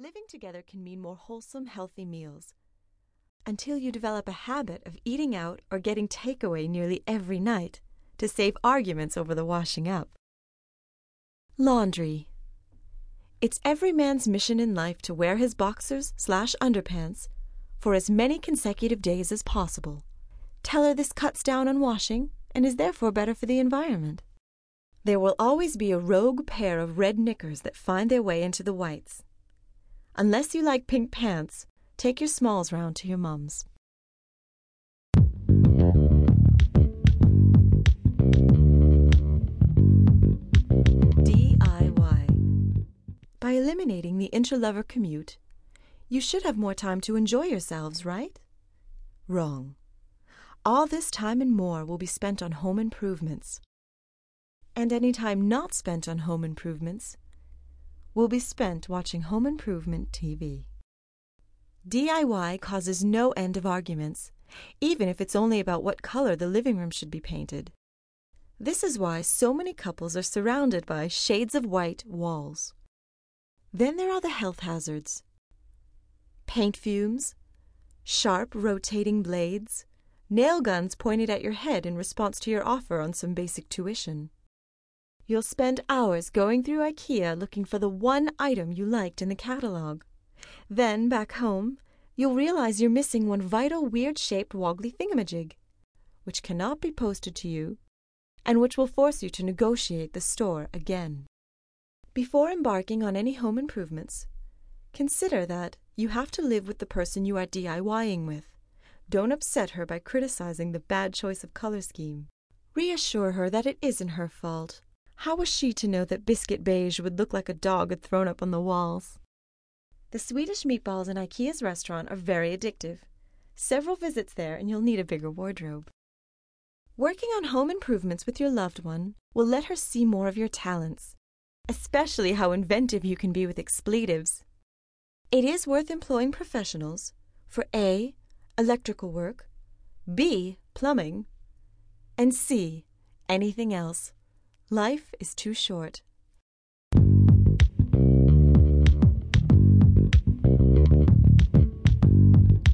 Living together can mean more wholesome, healthy meals. Until you develop a habit of eating out or getting takeaway nearly every night to save arguments over the washing up. Laundry. It's every man's mission in life to wear his boxers/underpants for as many consecutive days as possible. Tell her this cuts down on washing and is therefore better for the environment. There will always be a rogue pair of red knickers that find their way into the whites. Unless you like pink pants, take your smalls round to your mum's. DIY. By eliminating the interlover commute, you should have more time to enjoy yourselves, right? Wrong. All this time and more will be spent on home improvements. And any time not spent on home improvements will be spent watching home improvement TV. DIY causes no end of arguments, even if it's only about what color the living room should be painted. This is why so many couples are surrounded by shades of white walls. Then there are the health hazards. Paint fumes, sharp rotating blades, nail guns pointed at your head in response to your offer on some basic tuition. You'll spend hours going through IKEA looking for the one item you liked in the catalog. Then, back home, you'll realize you're missing one vital weird-shaped woggly thingamajig, which cannot be posted to you, and which will force you to negotiate the store again. Before embarking on any home improvements, consider that you have to live with the person you are DIYing with. Don't upset her by criticizing the bad choice of color scheme. Reassure her that it isn't her fault. How was she to know that biscuit beige would look like a dog had thrown up on the walls? The Swedish meatballs in IKEA's restaurant are very addictive. Several visits there and you'll need a bigger wardrobe. Working on home improvements with your loved one will let her see more of your talents, especially how inventive you can be with expletives. It is worth employing professionals for A, electrical work, B, plumbing, and C, anything else. Life is too short.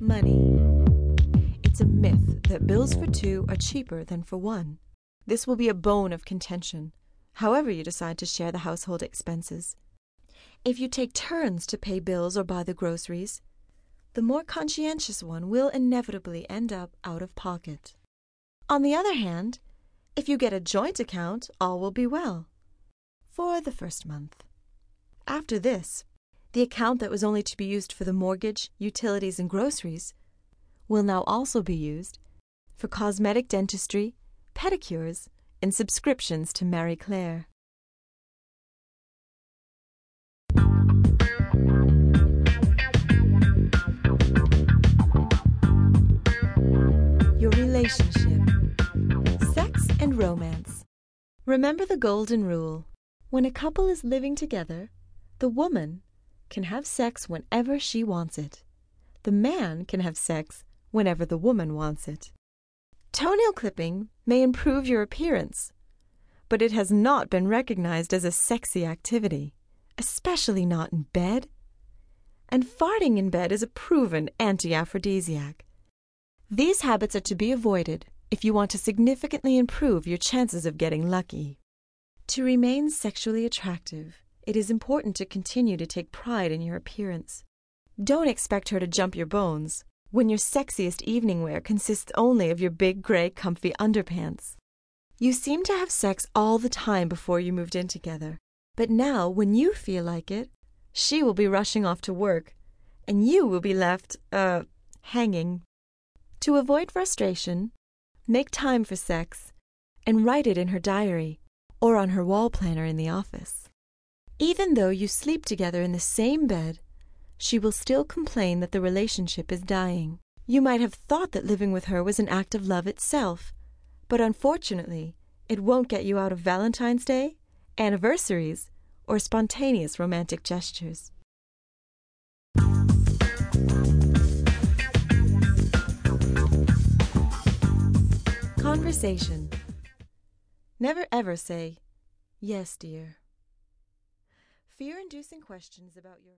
Money. It's a myth that bills for two are cheaper than for one. This will be a bone of contention, however you decide to share the household expenses. If you take turns to pay bills or buy the groceries, the more conscientious one will inevitably end up out of pocket. On the other hand, if you get a joint account, all will be well. For the first month. After this, the account that was only to be used for the mortgage, utilities, and groceries will now also be used for cosmetic dentistry, pedicures, and subscriptions to Marie Claire. Your relationship. And romance. Remember the golden rule. When a couple is living together, the woman can have sex whenever she wants it. The man can have sex whenever the woman wants it. Toenail clipping may improve your appearance, but it has not been recognized as a sexy activity, especially not in bed. And farting in bed is a proven anti-aphrodisiac. These habits are to be avoided if you want to significantly improve your chances of getting lucky. To remain sexually attractive, it is important to continue to take pride in your appearance. Don't expect her to jump your bones when your sexiest evening wear consists only of your big gray comfy underpants. You seemed to have sex all the time before you moved in together, but now when you feel like it, she will be rushing off to work and you will be left, hanging. To avoid frustration, make time for sex, and write it in her diary or on her wall planner in the office. Even though you sleep together in the same bed, she will still complain that the relationship is dying. You might have thought that living with her was an act of love itself, but unfortunately, it won't get you out of Valentine's Day, anniversaries, or spontaneous romantic gestures. Conversation. Never ever say, "Yes, dear." Fear-inducing questions about your